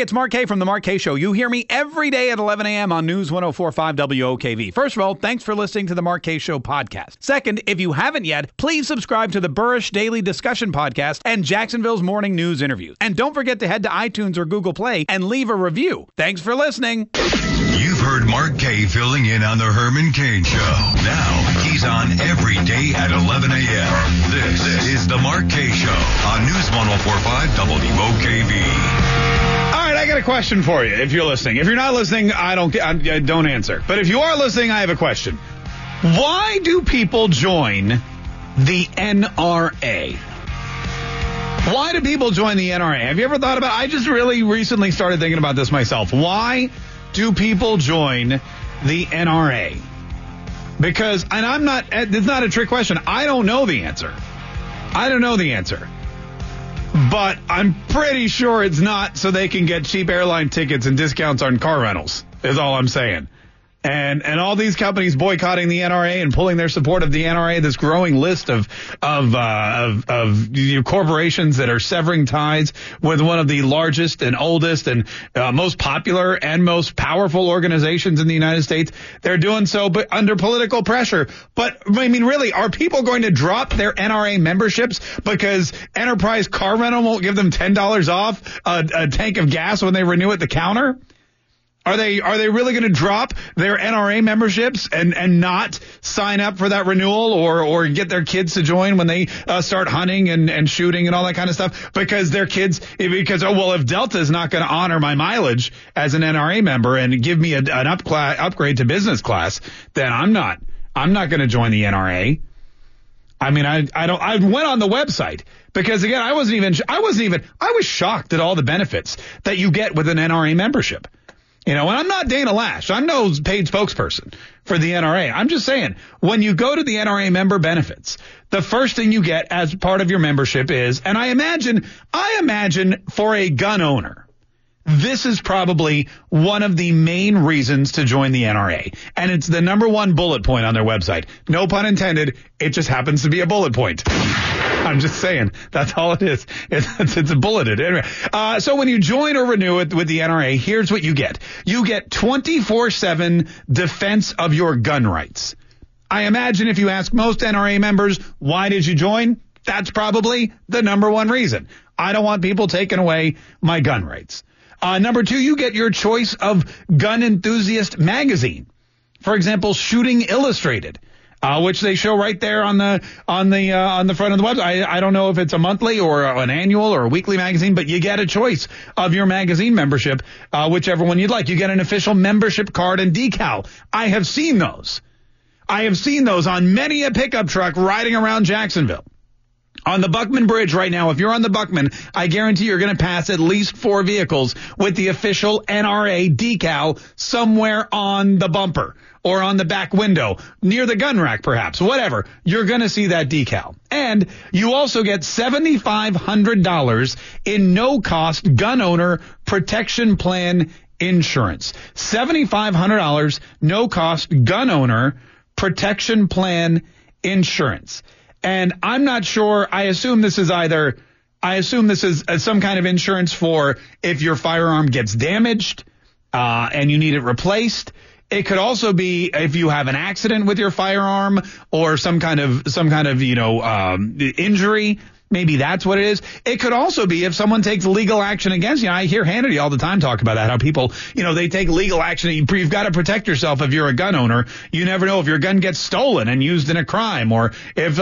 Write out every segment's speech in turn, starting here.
Hey, it's Mark Kaye from The Mark Kaye Show. You hear me every day at 11 a.m. on News 104.5 WOKV. First of all, thanks for listening to The Mark Kaye Show podcast. Second, if you haven't yet, please subscribe to the Burrish Daily Discussion podcast and Jacksonville's Morning News interviews. And don't forget to head to iTunes or Google Play and leave a review. Thanks for listening. You've heard Mark Kaye filling in on The Herman Kane Show. Now he's on every day at 11 a.m. This is The Mark Kaye Show on News 104.5 WOKV. All right, I got a question for you if you're listening. If you're not listening, I don't answer. But if you are listening, I have a question. Why do people join the NRA? Why do people join the NRA? Have you ever thought about it? I just really recently started thinking about this myself. Why do people join the NRA? Because, and I'm not, it's not a trick question. I don't know the answer. But I'm pretty sure it's not so they can get cheap airline tickets and discounts on car rentals, is all I'm saying. And all these companies boycotting the NRA and pulling their support of the NRA, this growing list of corporations that are severing ties with one of the largest and oldest and most popular and most powerful organizations in the United States. They're doing so but under political pressure. But I mean, really, are people going to drop their NRA memberships because Enterprise Car Rental won't give them $10 off a tank of gas when they renew at the counter? Are they really going to drop their NRA memberships and not sign up for that renewal or get their kids to join when they start hunting and shooting and all that kind of stuff because their kids if Delta is not going to honor my mileage as an NRA member and give me an upgrade to business class, then I'm not going to join the NRA. I mean, I went on the website because again, I was shocked at all the benefits that you get with an NRA membership. You know, and I'm not Dana Loesch. I'm no paid spokesperson for the NRA. I'm just saying, when you go to the NRA member benefits, the first thing you get as part of your membership is, and I imagine for a gun owner, this is probably one of the main reasons to join the NRA. And it's the number one bullet point on their website. No pun intended. It just happens to be a bullet point. I'm just saying. That's all it is. It's bulleted. Anyway, so when you join or renew it with the NRA, here's what you get. You get 24/7 defense of your gun rights. I imagine if you ask most NRA members, why did you join? That's probably the number one reason. I don't want people taking away my gun rights. Number two, you get your choice of gun enthusiast magazine. For example, Shooting Illustrated. Which they show right there on the front of the website. I don't know if it's a monthly or an annual or a weekly magazine, but you get a choice of your magazine membership, whichever one you'd like. You get an official membership card and decal. I have seen those. On many a pickup truck riding around Jacksonville. On the Buckman Bridge right now, if you're on the Buckman, I guarantee you're going to pass at least four vehicles with the official NRA decal somewhere on the bumper or on the back window, near the gun rack perhaps, whatever. You're going to see that decal. And you also get $7,500 in no-cost gun owner protection plan insurance. $7,500 no-cost gun owner protection plan insurance. And I'm not sure. I assume this is some kind of insurance for if your firearm gets damaged and you need it replaced. It could also be if you have an accident with your firearm or some kind of injury. Maybe that's what it is. It could also be if someone takes legal action against you. I hear Hannity all the time talk about that, how people, they take legal action. You've got to protect yourself if you're a gun owner. You never know if your gun gets stolen and used in a crime or if,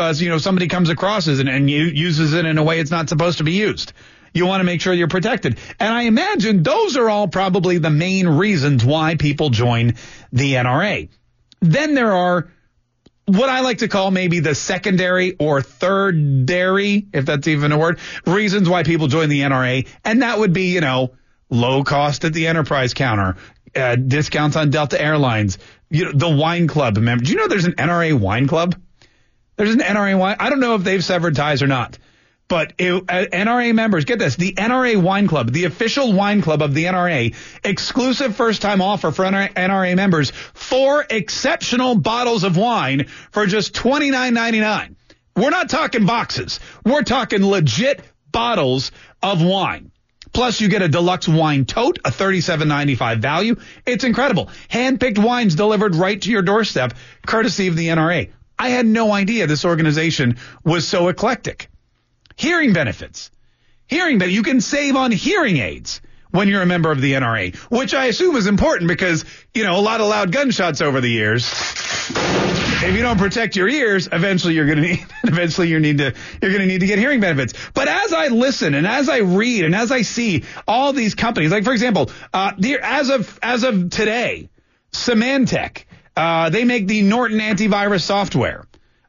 somebody comes across it and uses it in a way it's not supposed to be used. You want to make sure you're protected. And I imagine those are all probably the main reasons why people join the NRA. Then there are what I like to call maybe the secondary or thirdary, if that's even a word, reasons why people join the NRA. And that would be, low cost at the Enterprise counter, discounts on Delta Airlines, the wine club member. Do you know there's an NRA wine club? There's an NRA wine. I don't know if they've severed ties or not. But NRA members, get this, the NRA Wine Club, the official wine club of the NRA, exclusive first-time offer for NRA members, 4 exceptional bottles of wine for just $29.99. We're not talking boxes. We're talking legit bottles of wine. Plus, you get a deluxe wine tote, a $37.95 value. It's incredible. Hand-picked wines delivered right to your doorstep, courtesy of the NRA. I had no idea this organization was so eclectic. Hearing benefits. Hearing that you can save on hearing aids when you're a member of the NRA, which I assume is important because, you know, a lot of loud gunshots over the years. If you don't protect your ears, eventually you're going to need to get hearing benefits. But as I listen and as I read and as I see all these companies, like for example, as of today, Symantec, they make the Norton antivirus software.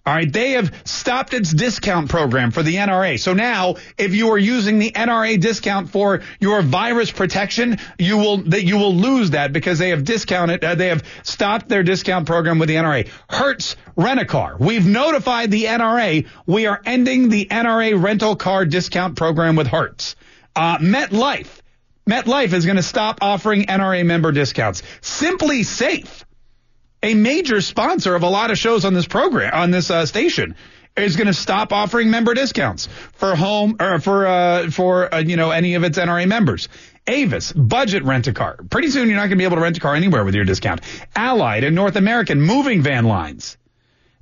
All right, they have stopped its discount program for the NRA. So now, if you are using the NRA discount for your virus protection, you will lose that because they have discounted. They have stopped their discount program with the NRA. Hertz Rent-A-Car. We've notified the NRA. We are ending the NRA rental car discount program with Hertz. MetLife. MetLife is going to stop offering NRA member discounts. Simply Safe, a major sponsor of a lot of shows on this program, on this station, is going to stop offering member discounts for home or for any of its NRA members. Avis, budget rent-a-car. Pretty soon you're not going to be able to rent a car anywhere with your discount. Allied and North American moving van lines.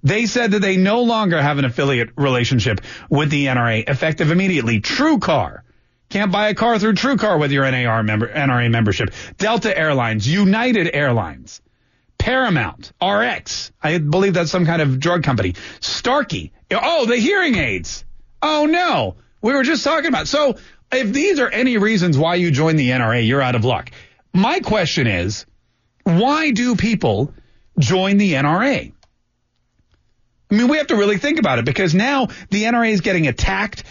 They said that they no longer have an affiliate relationship with the NRA, effective immediately. True Car. Can't buy a car through True Car with your NRA membership. Delta Airlines, United Airlines. Paramount RX, I believe that's some kind of drug company. Starkey, oh, the hearing aids. Oh, no, we were just talking about. So if these are any reasons why you join the NRA, you're out of luck. My question is, why do people join the NRA? I mean, we have to really think about it because now the NRA is getting attacked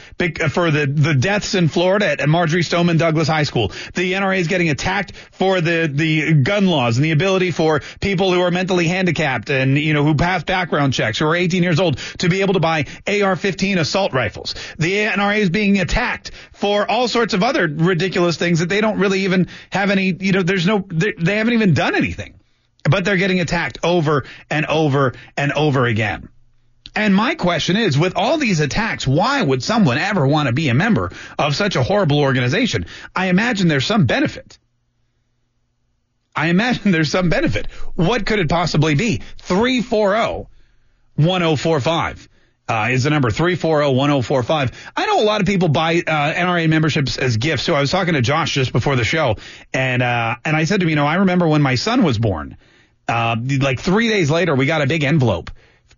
for the deaths in Florida at Marjory Stoneman Douglas High School. The NRA is getting attacked for the gun laws and the ability for people who are mentally handicapped and, you know, who pass background checks, who are 18 years old, to be able to buy AR-15 assault rifles. The NRA is being attacked for all sorts of other ridiculous things that they don't really even have any, you know, they haven't even done anything. But they're getting attacked over and over and over again. And my question is, with all these attacks, why would someone ever want to be a member of such a horrible organization? I imagine there's some benefit. What could it possibly be? 340-1045 is the number, 340-1045. I know a lot of people buy NRA memberships as gifts. So I was talking to Josh just before the show, and I said to him, you know, I remember when my son was born, like 3 days later, we got a big envelope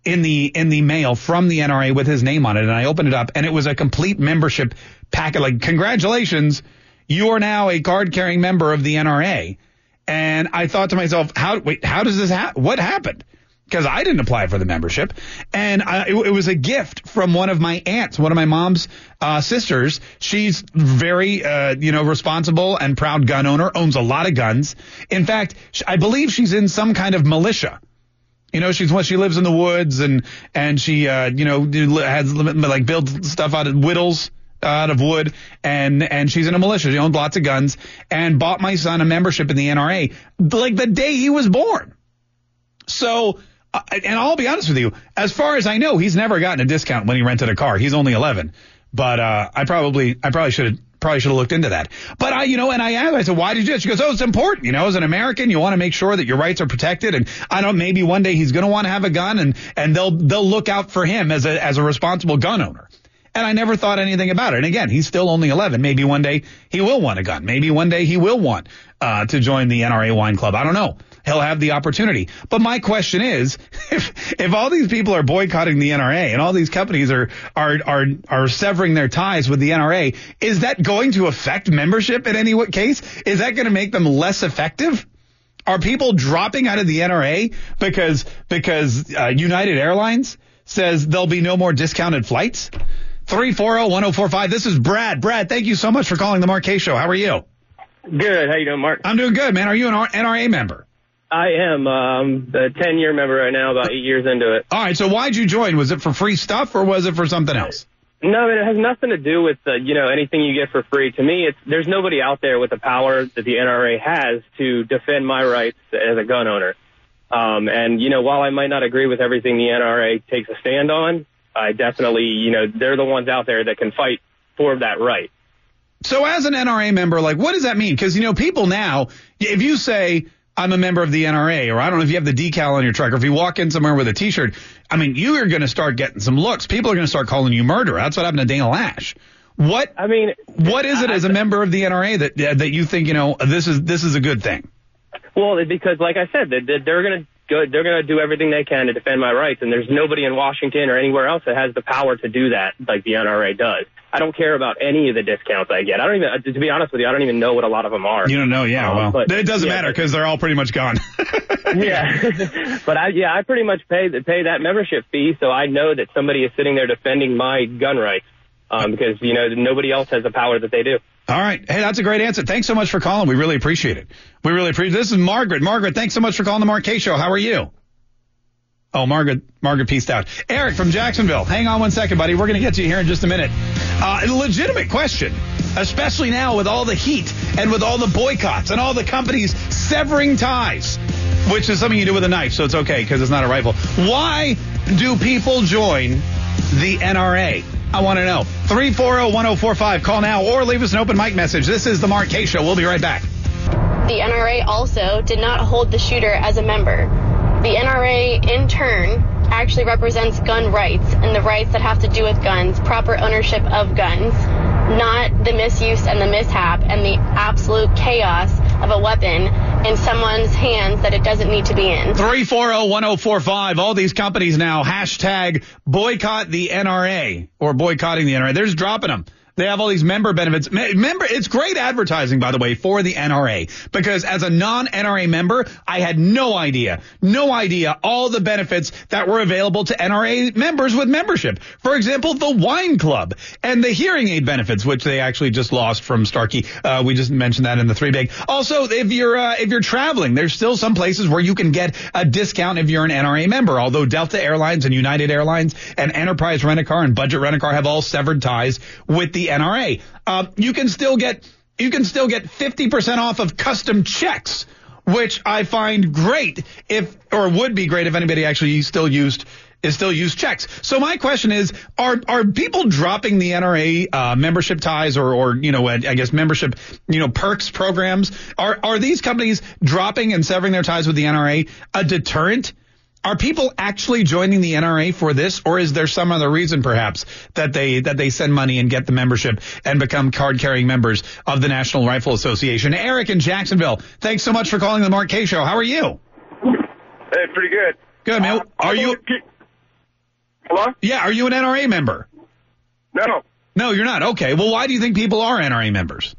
in the mail from the NRA with his name on it. And I opened it up and it was a complete membership packet. Like, congratulations, you are now a card carrying member of the NRA. And I thought to myself, how does this happen? What happened? Because I didn't apply for the membership. And it was a gift from one of my aunts, one of my mom's sisters. She's very, responsible and proud gun owner, owns a lot of guns. In fact, I believe she's in some kind of militia. You know, she lives in the woods and she, has like builds stuff out of wood and she's in a militia. She owned lots of guns and bought my son a membership in the NRA like the day he was born. So, and I'll be honest with you, as far as I know, he's never gotten a discount when he rented a car. He's only 11, but I probably should have. Probably should have looked into that. But I asked, I said, why did you do it? She goes, oh, it's important. You know, as an American, you want to make sure that your rights are protected. And maybe one day he's going to want to have a gun and they'll look out for him as a responsible gun owner. And I never thought anything about it. And again, he's still only 11. Maybe one day he will want a gun. Maybe one day he will want to join the NRA wine club. I don't know. He'll have the opportunity. But my question is, if all these people are boycotting the NRA and all these companies are severing their ties with the NRA, is that going to affect membership in any case? Is that going to make them less effective? Are people dropping out of the NRA because United Airlines says there'll be no more discounted flights? 340-1045. This is Brad. Brad, thank you so much for calling the Mark Kaye Show. How are you? Good. How you doing, Mark? I'm doing good, man. Are you an NRA member? I am. I'm a 10-year member right now, about 8 years into it. All right. So why'd you join? Was it for free stuff or was it for something else? No, it has nothing to do with, anything you get for free. To me, there's nobody out there with the power that the NRA has to defend my rights as a gun owner. While I might not agree with everything the NRA takes a stand on, I definitely, they're the ones out there that can fight for that right. So as an NRA member, like, what does that mean? Because, you know, people now, if you say I'm a member of the NRA, or I don't know if you have the decal on your truck, or if you walk in somewhere with a T-shirt, I mean, you are going to start getting some looks. People are going to start calling you murderer. That's what happened to Dana Loesch. What is it as a member of the NRA that you think, you know, this is a good thing? Well, because like I said, they're going to do everything they can to defend my rights, and there's nobody in Washington or anywhere else that has the power to do that like the NRA does. I don't care about any of the discounts I get. I don't even, to be honest with you, I don't even know what a lot of them are. You don't know, yeah. But it doesn't matter because they're all pretty much gone. Yeah, but I pretty much pay that membership fee, so I know that somebody is sitting there defending my gun rights because you know nobody else has the power that they do. All right, hey, that's a great answer. Thanks so much for calling. We really appreciate it. We really appreciate it. This is Margaret. Margaret, thanks so much for calling the Mark Kaye Show. How are you? Oh, Margaret peaced out. Eric from Jacksonville. Hang on one second, buddy. We're going to get you here in just a minute. A legitimate question, especially now with all the heat and with all the boycotts and all the companies severing ties, which is something you do with a knife, so it's okay because it's not a rifle. Why do people join the NRA? I want to know. 340-1045. Call now or leave us an open mic message. This is the Mark Kaye Show. We'll be right back. The NRA also did not hold the shooter as a member. The NRA, in turn, actually represents gun rights and the rights that have to do with guns, proper ownership of guns, not the misuse and the mishap and the absolute chaos of a weapon in someone's hands that it doesn't need to be in. 340-1045. All these companies now, hashtag boycott the NRA or boycotting the NRA. They're just dropping them. They have all these member benefits. It's great advertising, by the way, for the NRA, because as a non-NRA member, I had no idea all the benefits that were available to NRA members with membership. For example, the wine club and the hearing aid benefits, which they actually just lost from Starkey. We just mentioned that in the three big. Also, if you're traveling, there's still some places where you can get a discount if you're an NRA member, although Delta Airlines and United Airlines and Enterprise Rent-A-Car and Budget Rent-A-Car have all severed ties with the NRA. You can still get 50% off of custom checks, which I find great would be great if anybody actually still used checks. So my question is, are people dropping the NRA membership ties or you know, I guess membership, you know, perks programs? Are these companies dropping and severing their ties with the NRA a deterrent? Are people actually joining the NRA for this, or is there some other reason perhaps that they send money and get the membership and become card-carrying members of the National Rifle Association? Eric in Jacksonville, thanks so much for calling the Mark Kaye Show. How are you? Hey, pretty good. Good, man. Hello? Yeah, are you an NRA member? No. No, you're not. Okay. Well, why do you think people are NRA members?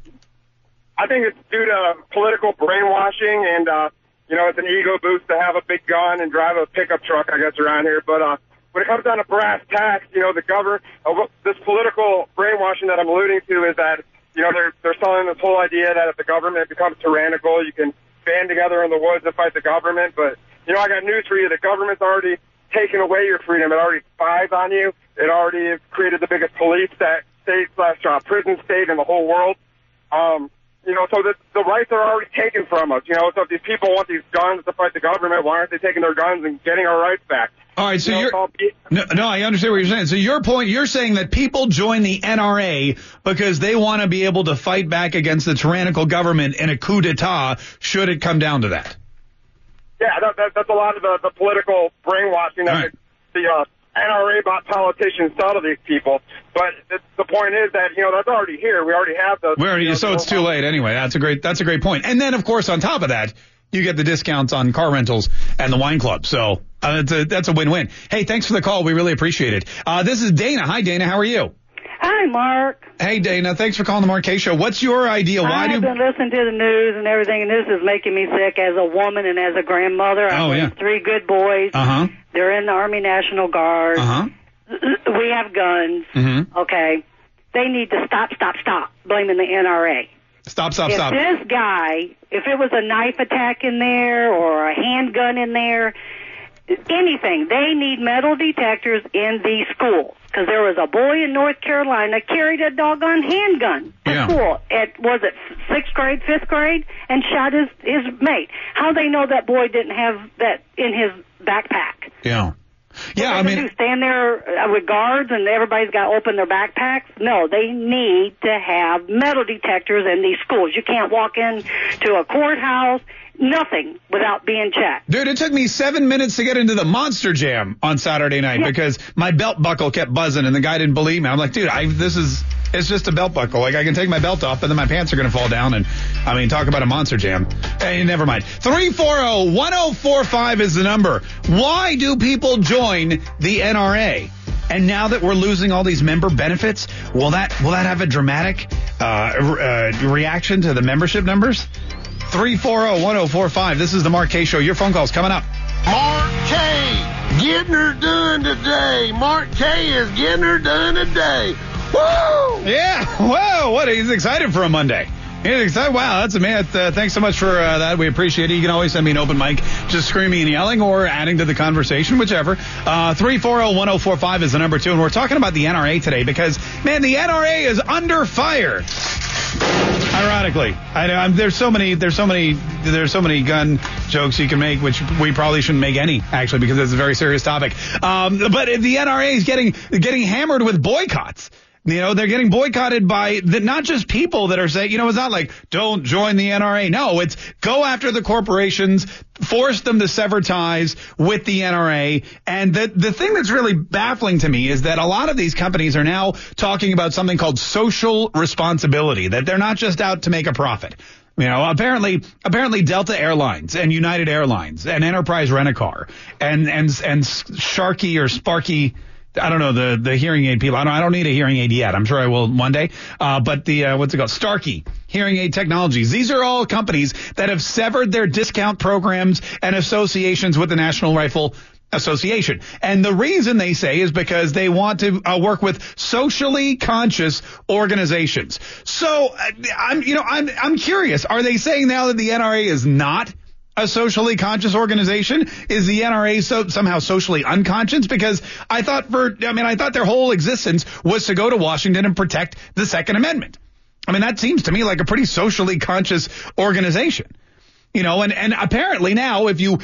I think it's due to political brainwashing and you know, it's an ego boost to have a big gun and drive a pickup truck, I guess, around here. But when it comes down to brass tacks, you know, the government, this political brainwashing that I'm alluding to is that, you know, they're selling this whole idea that if the government becomes tyrannical, you can band together in the woods and fight the government. But, you know, I got news for you. The government's already taken away your freedom. It already spies on you. It already has created the biggest police state /prison state in the whole world. You know, so the rights are already taken from us. You know, so if these people want these guns to fight the government, why aren't they taking their guns and getting our rights back? All right, so no, I understand what you're saying. So your point, you're saying that people join the NRA because they want to be able to fight back against the tyrannical government in a coup d'etat should it come down to that. Yeah, that's a lot of the political brainwashing that the NRA-bot politicians sell to these people. But the point is that, you know, that's already here. We already have those. So it's too late anyway. That's a great point. And then, of course, on top of that, you get the discounts on car rentals and the wine club. So that's a win-win. Hey, thanks for the call. We really appreciate it. This is Dana. Hi, Dana. How are you? Hi, Mark. Hey, Dana. Thanks for calling the Mark Kaye Show. What's your idea? I've been listening to the news and everything, and this is making me sick as a woman and as a grandmother. I have three good boys. Uh-huh. They're in the Army National Guard. Uh-huh. We have guns. Mm-hmm. Okay. They need to stop blaming the NRA. Stop. This guy, if it was a knife attack in there or a handgun in there, anything, they need metal detectors in these schools. Because there was a boy in North Carolina carried a doggone handgun to school at, was it 6th grade, 5th grade, and shot his mate. How they know that boy didn't have that in his backpack? Yeah. Yeah, I mean, do stand there with guards and everybody's got to open their backpacks? No, they need to have metal detectors in these schools. You can't walk in to a courthouse, nothing, without being checked. Dude, it took me 7 minutes to get into the Monster Jam on Saturday night because my belt buckle kept buzzing and the guy didn't believe me. I'm like, dude, it's just a belt buckle. Like, I can take my belt off, but then my pants are going to fall down. And, I mean, talk about a Monster Jam. Hey, never mind. 340-1045 is the number. Why do people join the NRA? And now that we're losing all these member benefits, will that have a dramatic reaction to the membership numbers? 340-1045. This is the Mark Kaye Show. Your phone call's coming up. Mark Kaye, getting her done today. Mark Kaye is getting her done today. Woo! Yeah, whoa, what? He's excited for a Monday. He's excited. Wow, that's amazing. Thanks so much for that. We appreciate it. You can always send me an open mic, just screaming and yelling or adding to the conversation, whichever. 340-1045 is the number two. And we're talking about the NRA today because, man, the NRA is under fire. Ironically, I know there's so many gun jokes you can make, which we probably shouldn't make any actually because it's a very serious topic. But the NRA is getting hammered with boycotts. You know, they're getting boycotted by not just people that are saying, you know, it's not like don't join the NRA. No, it's go after the corporations, force them to sever ties with the NRA. And the thing that's really baffling to me is that a lot of these companies are now talking about something called social responsibility, that they're not just out to make a profit. You know, apparently Delta Airlines and United Airlines and Enterprise Rent-A-Car and Sharky or Sparky, I don't know, the hearing aid people. I don't need a hearing aid yet. I'm sure I will one day. But the, what's it called? Starkey Hearing Aid Technologies. These are all companies that have severed their discount programs and associations with the National Rifle Association. And the reason they say is because they want to work with socially conscious organizations. So I'm curious. Are they saying now that the NRA is not a socially conscious organization? Is the NRA somehow socially unconscious? Because I thought their whole existence was to go to Washington and protect the Second Amendment. I mean, that seems to me like a pretty socially conscious organization. You know, and apparently now if you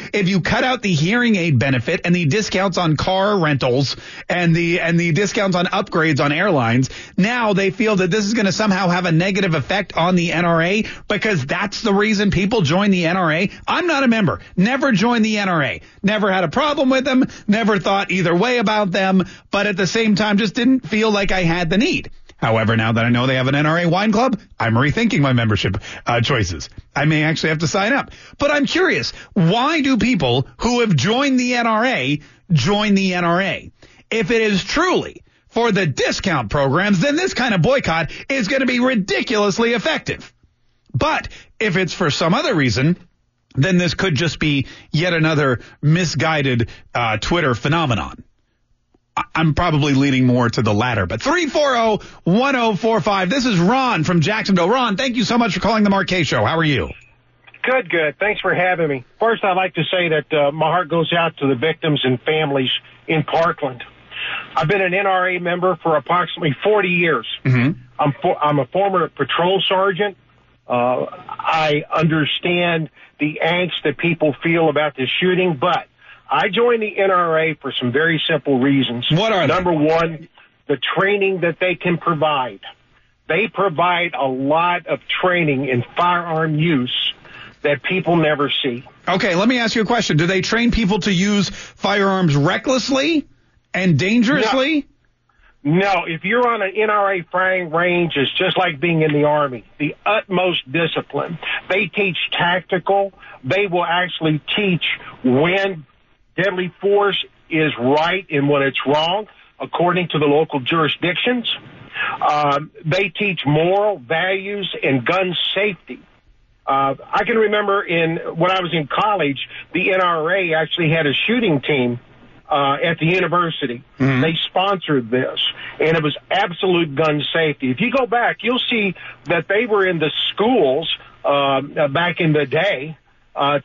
cut out the hearing aid benefit and the discounts on car rentals and the discounts on upgrades on airlines, now they feel that this is going to somehow have a negative effect on the NRA because that's the reason people join the NRA. I'm not a member. Never joined the NRA. Never had a problem with them. Never thought either way about them. But at the same time, just didn't feel like I had the need. However, now that I know they have an NRA wine club, I'm rethinking my membership choices. I may actually have to sign up. But I'm curious, why do people who have joined the NRA join the NRA? If it is truly for the discount programs, then this kind of boycott is going to be ridiculously effective. But if it's for some other reason, then this could just be yet another misguided Twitter phenomenon. I'm probably leaning more to the latter, but 340-1045. This is Ron from Jacksonville. Ron, thank you so much for calling the Mark Kaye Show. How are you? Good, good. Thanks for having me. First, I'd like to say that my heart goes out to the victims and families in Parkland. I've been an NRA member for approximately 40 years. Mm-hmm. I'm a former patrol sergeant. I understand the angst that people feel about this shooting, but I joined the NRA for some very simple reasons. What are they? Number one, the training that they can provide. They provide a lot of training in firearm use that people never see. Okay, let me ask you a question. Do they train people to use firearms recklessly and dangerously? No, if you're on an NRA firing range, it's just like being in the Army. The utmost discipline. They teach tactical. They will actually teach when deadly force is right and when it's wrong, according to the local jurisdictions. They teach moral values and gun safety. I can remember when I was in college, the NRA actually had a shooting team at the university. Mm-hmm. They sponsored this, and it was absolute gun safety. If you go back, you'll see that they were in the schools back in the day,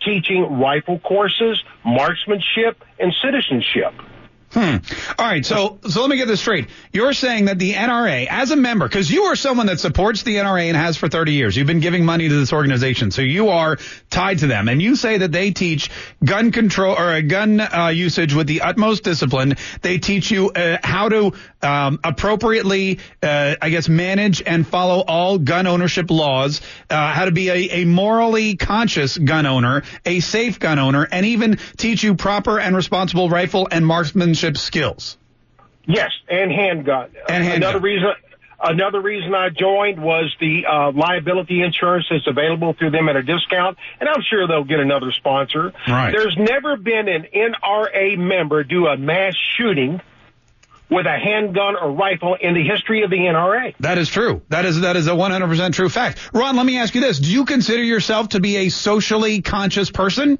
teaching rifle courses, marksmanship, and citizenship. All right. So let me get this straight. You're saying that the NRA, as a member, because you are someone that supports the NRA and has for 30 years. You've been giving money to this organization. So you are tied to them. And you say that they teach gun control or gun usage with the utmost discipline. They teach you how to appropriately, manage and follow all gun ownership laws, how to be a morally conscious gun owner, a safe gun owner, and even teach you proper and responsible rifle and marksmanship skills. Yes, and handgun. And handgun. Another reason I joined was the liability insurance that's available through them at a discount, and I'm sure they'll get another sponsor. Right. There's never been an NRA member do a mass shooting with a handgun or rifle in the history of the NRA. That is true. That is a 100% true fact. Ron, let me ask you this. Do you consider yourself to be a socially conscious person?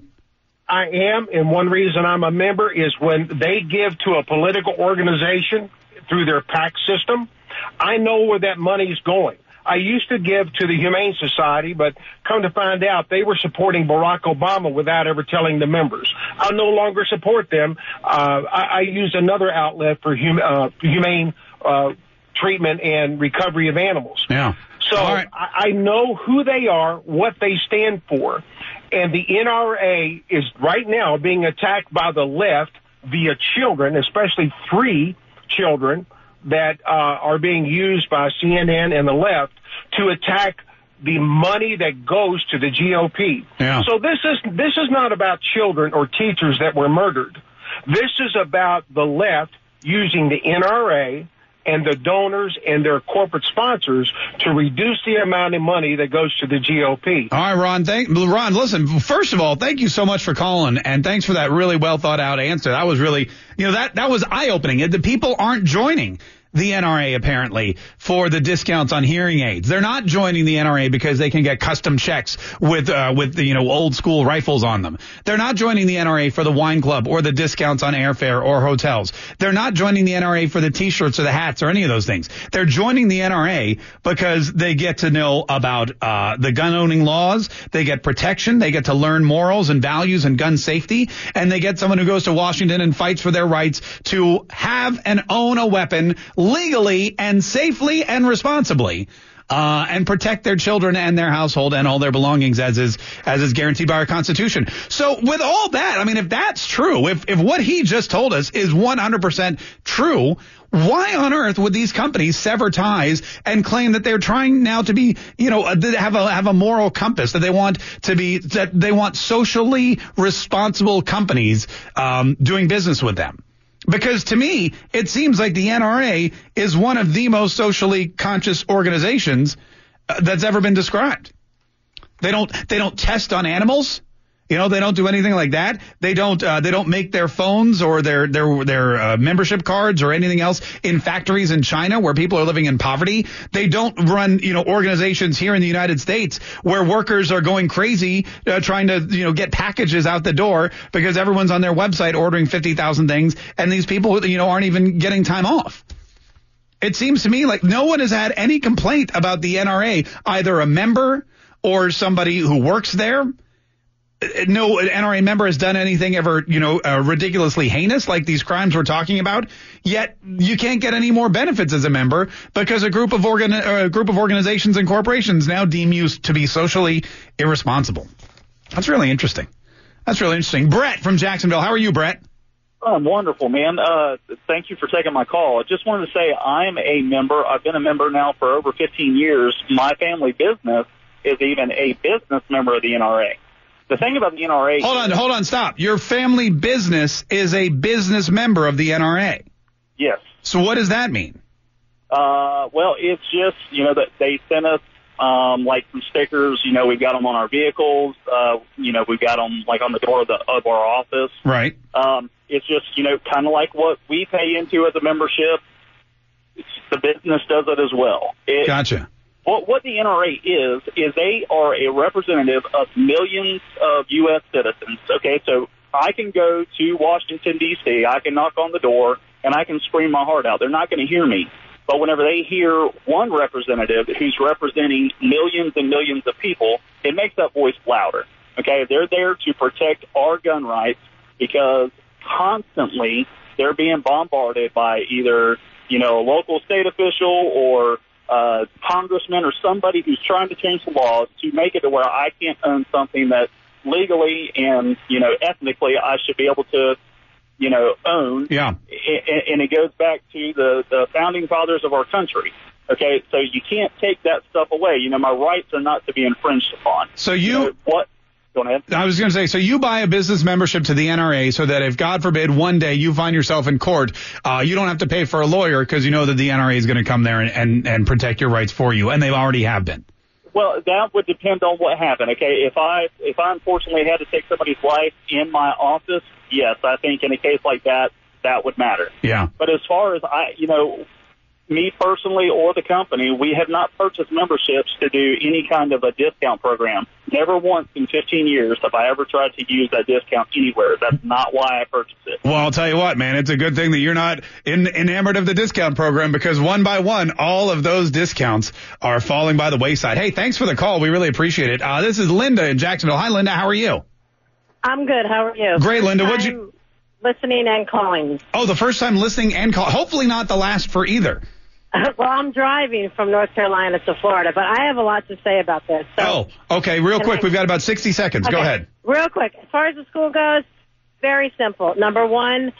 I am, and one reason I'm a member is when they give to a political organization through their PAC system, I know where that money's going. I used to give to the Humane Society, but come to find out, they were supporting Barack Obama without ever telling the members. I no longer support them. I use another outlet for humane treatment and recovery of animals. Yeah. So right. I know who they are, what they stand for. And the NRA is right now being attacked by the left via children, especially free children that are being used by CNN and the left to attack the money that goes to the GOP. Yeah. So this is not about children or teachers that were murdered. This is about the left using the NRA and the donors and their corporate sponsors to reduce the amount of money that goes to the GOP. All right, Ron. Ron, listen, first of all, thank you so much for calling, and thanks for that really well-thought-out answer. That was really, that was eye-opening. The people aren't joining the NRA, apparently, for the discounts on hearing aids. They're not joining the NRA because they can get custom checks with old-school rifles on them. They're not joining the NRA for the wine club or the discounts on airfare or hotels. They're not joining the NRA for the T-shirts or the hats or any of those things. They're joining the NRA because they get to know about the gun-owning laws. They get protection. They get to learn morals and values and gun safety. And they get someone who goes to Washington and fights for their rights to have and own a weapon legally and safely and responsibly, and protect their children and their household and all their belongings as is guaranteed by our Constitution. So with all that, I mean, if that's true, if what he just told us is 100% true, why on earth would these companies sever ties and claim that they're trying now to be, have a moral compass, that they want to be, that they want socially responsible companies doing business with them? Because to me, it seems like the NRA is one of the most socially conscious organizations that's ever been described. They don't test on animals. They don't do anything like that. They don't make their phones or their membership cards or anything else in factories in China where people are living in poverty. They don't run, organizations here in the United States where workers are going crazy trying to, get packages out the door because everyone's on their website ordering 50,000 things. And these people, aren't even getting time off. It seems to me like no one has had any complaint about the NRA, either a member or somebody who works there. No NRA member has done anything ever, ridiculously heinous like these crimes we're talking about. Yet you can't get any more benefits as a member because a group of organizations and corporations now deem you to be socially irresponsible. That's really interesting. Brett from Jacksonville. How are you, Brett? Oh, I'm wonderful, man. Thank you for taking my call. I just wanted to say I'm a member. I've been a member now for over 15 years. My family business is even a business member of the NRA. The thing about the NRA... Hold on, stop. Your family business is a business member of the NRA. Yes. So what does that mean? Well, it's just, that they sent us, some stickers. We've got them on our vehicles. We've got them, on the door of our office. Right. It's just, kind of like what we pay into as a membership. The business does it as well. Gotcha. Well, what the NRA is they are a representative of millions of U.S. citizens, okay? So I can go to Washington, D.C., I can knock on the door, and I can scream my heart out. They're not going to hear me. But whenever they hear one representative who's representing millions and millions of people, it makes that voice louder, okay? They're there to protect our gun rights because constantly they're being bombarded by either, you know, a local state official or congressman or somebody who's trying to change the laws to make it to where I can't own something that legally and, you know, ethnically I should be able to, you know, own. Yeah. And it goes back to the founding fathers of our country. Okay, so you can't take that stuff away. You know, my rights are not to be infringed upon. So you what? Go ahead. I was going to say, so you buy a business membership to the NRA so that if, God forbid, one day you find yourself in court, you don't have to pay for a lawyer because you know that the NRA is going to come there and protect your rights for you, and they already have been. Well, that would depend on what happened, okay? If I unfortunately had to take somebody's life in my office, yes, I think in a case like that, that would matter. Yeah. But as far as I, you know, me personally or the company, we have not purchased memberships to do any kind of a discount program. Never once in 15 years have I ever tried to use that discount anywhere. That's not why I purchased it. Well, I'll tell you what, man, it's a good thing that you're not enamored of the discount program, because one by one, all of those discounts are falling by the wayside. Hey, thanks for the call. We really appreciate it. This is Linda in Jacksonville. Hi, Linda. How are you? I'm good. How are you? Great, Linda. What'd you... Listening and calling. Oh, the first time listening and call. Hopefully not the last for either. Well, I'm driving from North Carolina to Florida, but I have a lot to say about this. So okay. Real quick. We've got about 60 seconds. Okay. Go ahead. Real quick. As far as the school goes, very simple. Number one,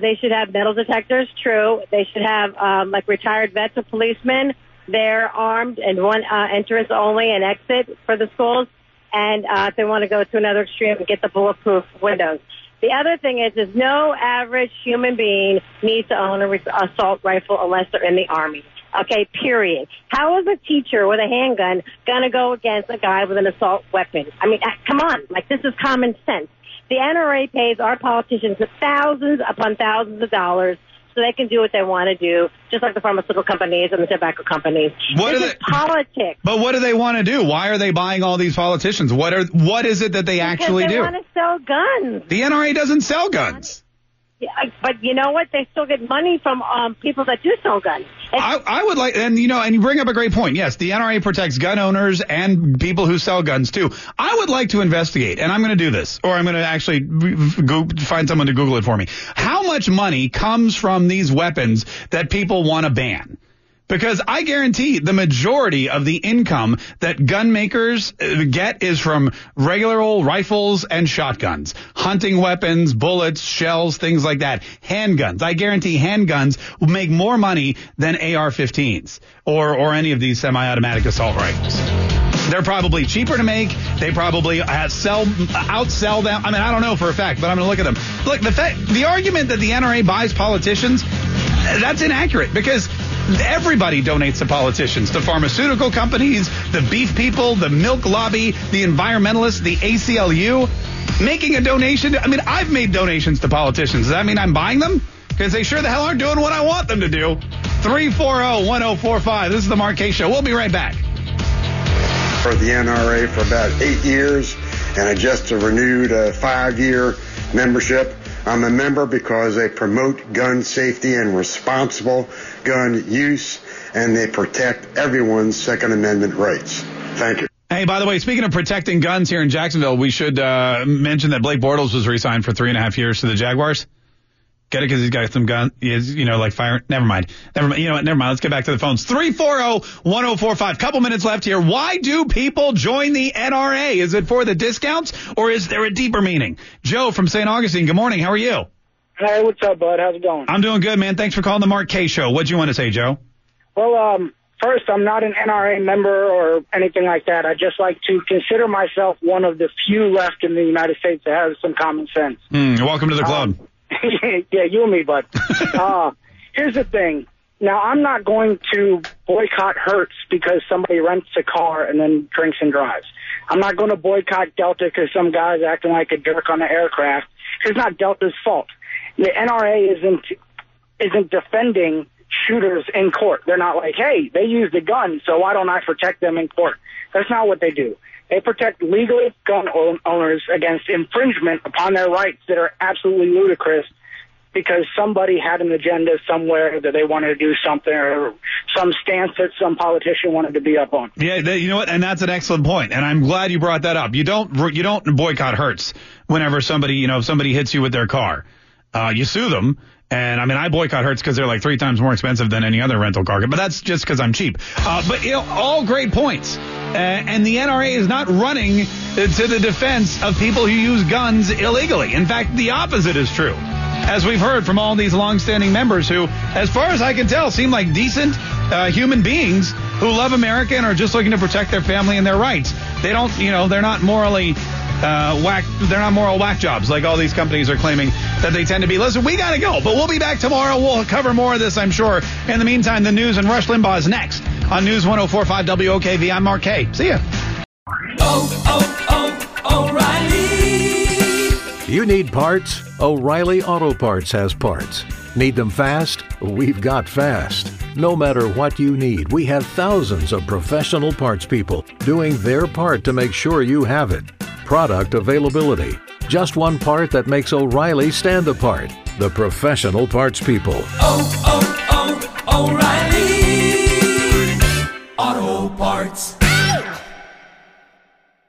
they should have metal detectors. True. They should have, like, retired vets or policemen. They're armed and one entrance only and exit for the schools. And if they want to go to another extreme, get the bulletproof windows. The other thing is no average human being needs to own an assault rifle unless they're in the Army. Okay, period. How is a teacher with a handgun going to go against a guy with an assault weapon? I mean, come on. Like, this is common sense. The NRA pays our politicians thousands upon thousands of dollars so they can do what they want to do, just like the pharmaceutical companies and the tobacco companies. This is politics. But what do they want to do? Why are they buying all these politicians? What is it that they actually do? They want to sell guns. The NRA doesn't sell guns. Yeah, but you know what? They still get money from people that do sell guns. I would like, and you know, and you bring up a great point. Yes, the NRA protects gun owners and people who sell guns too. I would like to investigate, and I'm going to do this, or I'm going to actually go find someone to Google it for me. How much money comes from these weapons that people want to ban? Because I guarantee the majority of the income that gun makers get is from regular old rifles and shotguns, hunting weapons, bullets, shells, things like that, handguns. I guarantee handguns will make more money than AR-15s or any of these semi-automatic assault rifles. They're probably cheaper to make. They probably outsell them. I mean, I don't know for a fact, but I'm going to look at them. Look, the argument that the NRA buys politicians, that's inaccurate, because everybody donates to politicians, to pharmaceutical companies, the beef people, the milk lobby, the environmentalists, the ACLU. Making a donation, I mean, I've made donations to politicians. Does that mean I'm buying them? Because they sure the hell aren't doing what I want them to do. 340-1045. This is the Mark Kaye Show. We'll be right back. For the NRA for about 8 years, and I just renewed a 5-year membership. I'm a member because they promote gun safety and responsible gun use, and they protect everyone's Second Amendment rights. Thank you. Hey, by the way, speaking of protecting guns here in Jacksonville, we should mention that Blake Bortles was re-signed for 3.5 years to the Jaguars. Get it? Because he's got some gun, you know, like fire. Never mind. You know what? Never mind. Let's get back to the phones. 340-1045. Couple minutes left here. Why do people join the NRA? Is it for the discounts, or is there a deeper meaning? Joe from St. Augustine. Good morning. How are you? Hey, what's up, bud? How's it going? I'm doing good, man. Thanks for calling the Mark Kaye Show. What do you want to say, Joe? Well, first, I'm not an NRA member or anything like that. I just like to consider myself one of the few left in the United States that has some common sense. Welcome to the club. Yeah, you and me, bud. Here's the thing. Now, I'm not going to boycott Hertz because somebody rents a car and then drinks and drives. I'm not going to boycott Delta because some guy's acting like a jerk on the aircraft. It's not Delta's fault. The NRA isn't defending shooters in court. They're not like, hey, they used a gun, so why don't I protect them in court? That's not what they do. They protect legal gun owners against infringement upon their rights that are absolutely ludicrous because somebody had an agenda somewhere that they wanted to do something or some stance that some politician wanted to be up on. Yeah, you know what? And that's an excellent point, and I'm glad you brought that up. You don't boycott Hertz whenever somebody, you know, if somebody hits you with their car. You sue them. And, I mean, I boycott Hertz because they're like 3 times more expensive than any other rental car. But that's just because I'm cheap. But, you know, all great points. And the NRA is not running to the defense of people who use guns illegally. In fact, the opposite is true, as we've heard from all these longstanding members who, as far as I can tell, seem like decent human beings who love America and are just looking to protect their family and their rights. They don't, you know, they're not morally... they're not moral whack jobs like all these companies are claiming that they tend to be. Listen, we got to go, but we'll be back tomorrow. We'll cover more of this, I'm sure. In the meantime, the news and Rush Limbaugh is next on News 104.5 WOKV. I'm Mark Kaye. See ya. O'Reilly. You need parts? O'Reilly Auto Parts has parts. Need them fast? We've got fast. No matter what you need, we have thousands of professional parts people doing their part to make sure you have it. Product availability. Just one part that makes O'Reilly stand apart. The professional parts people.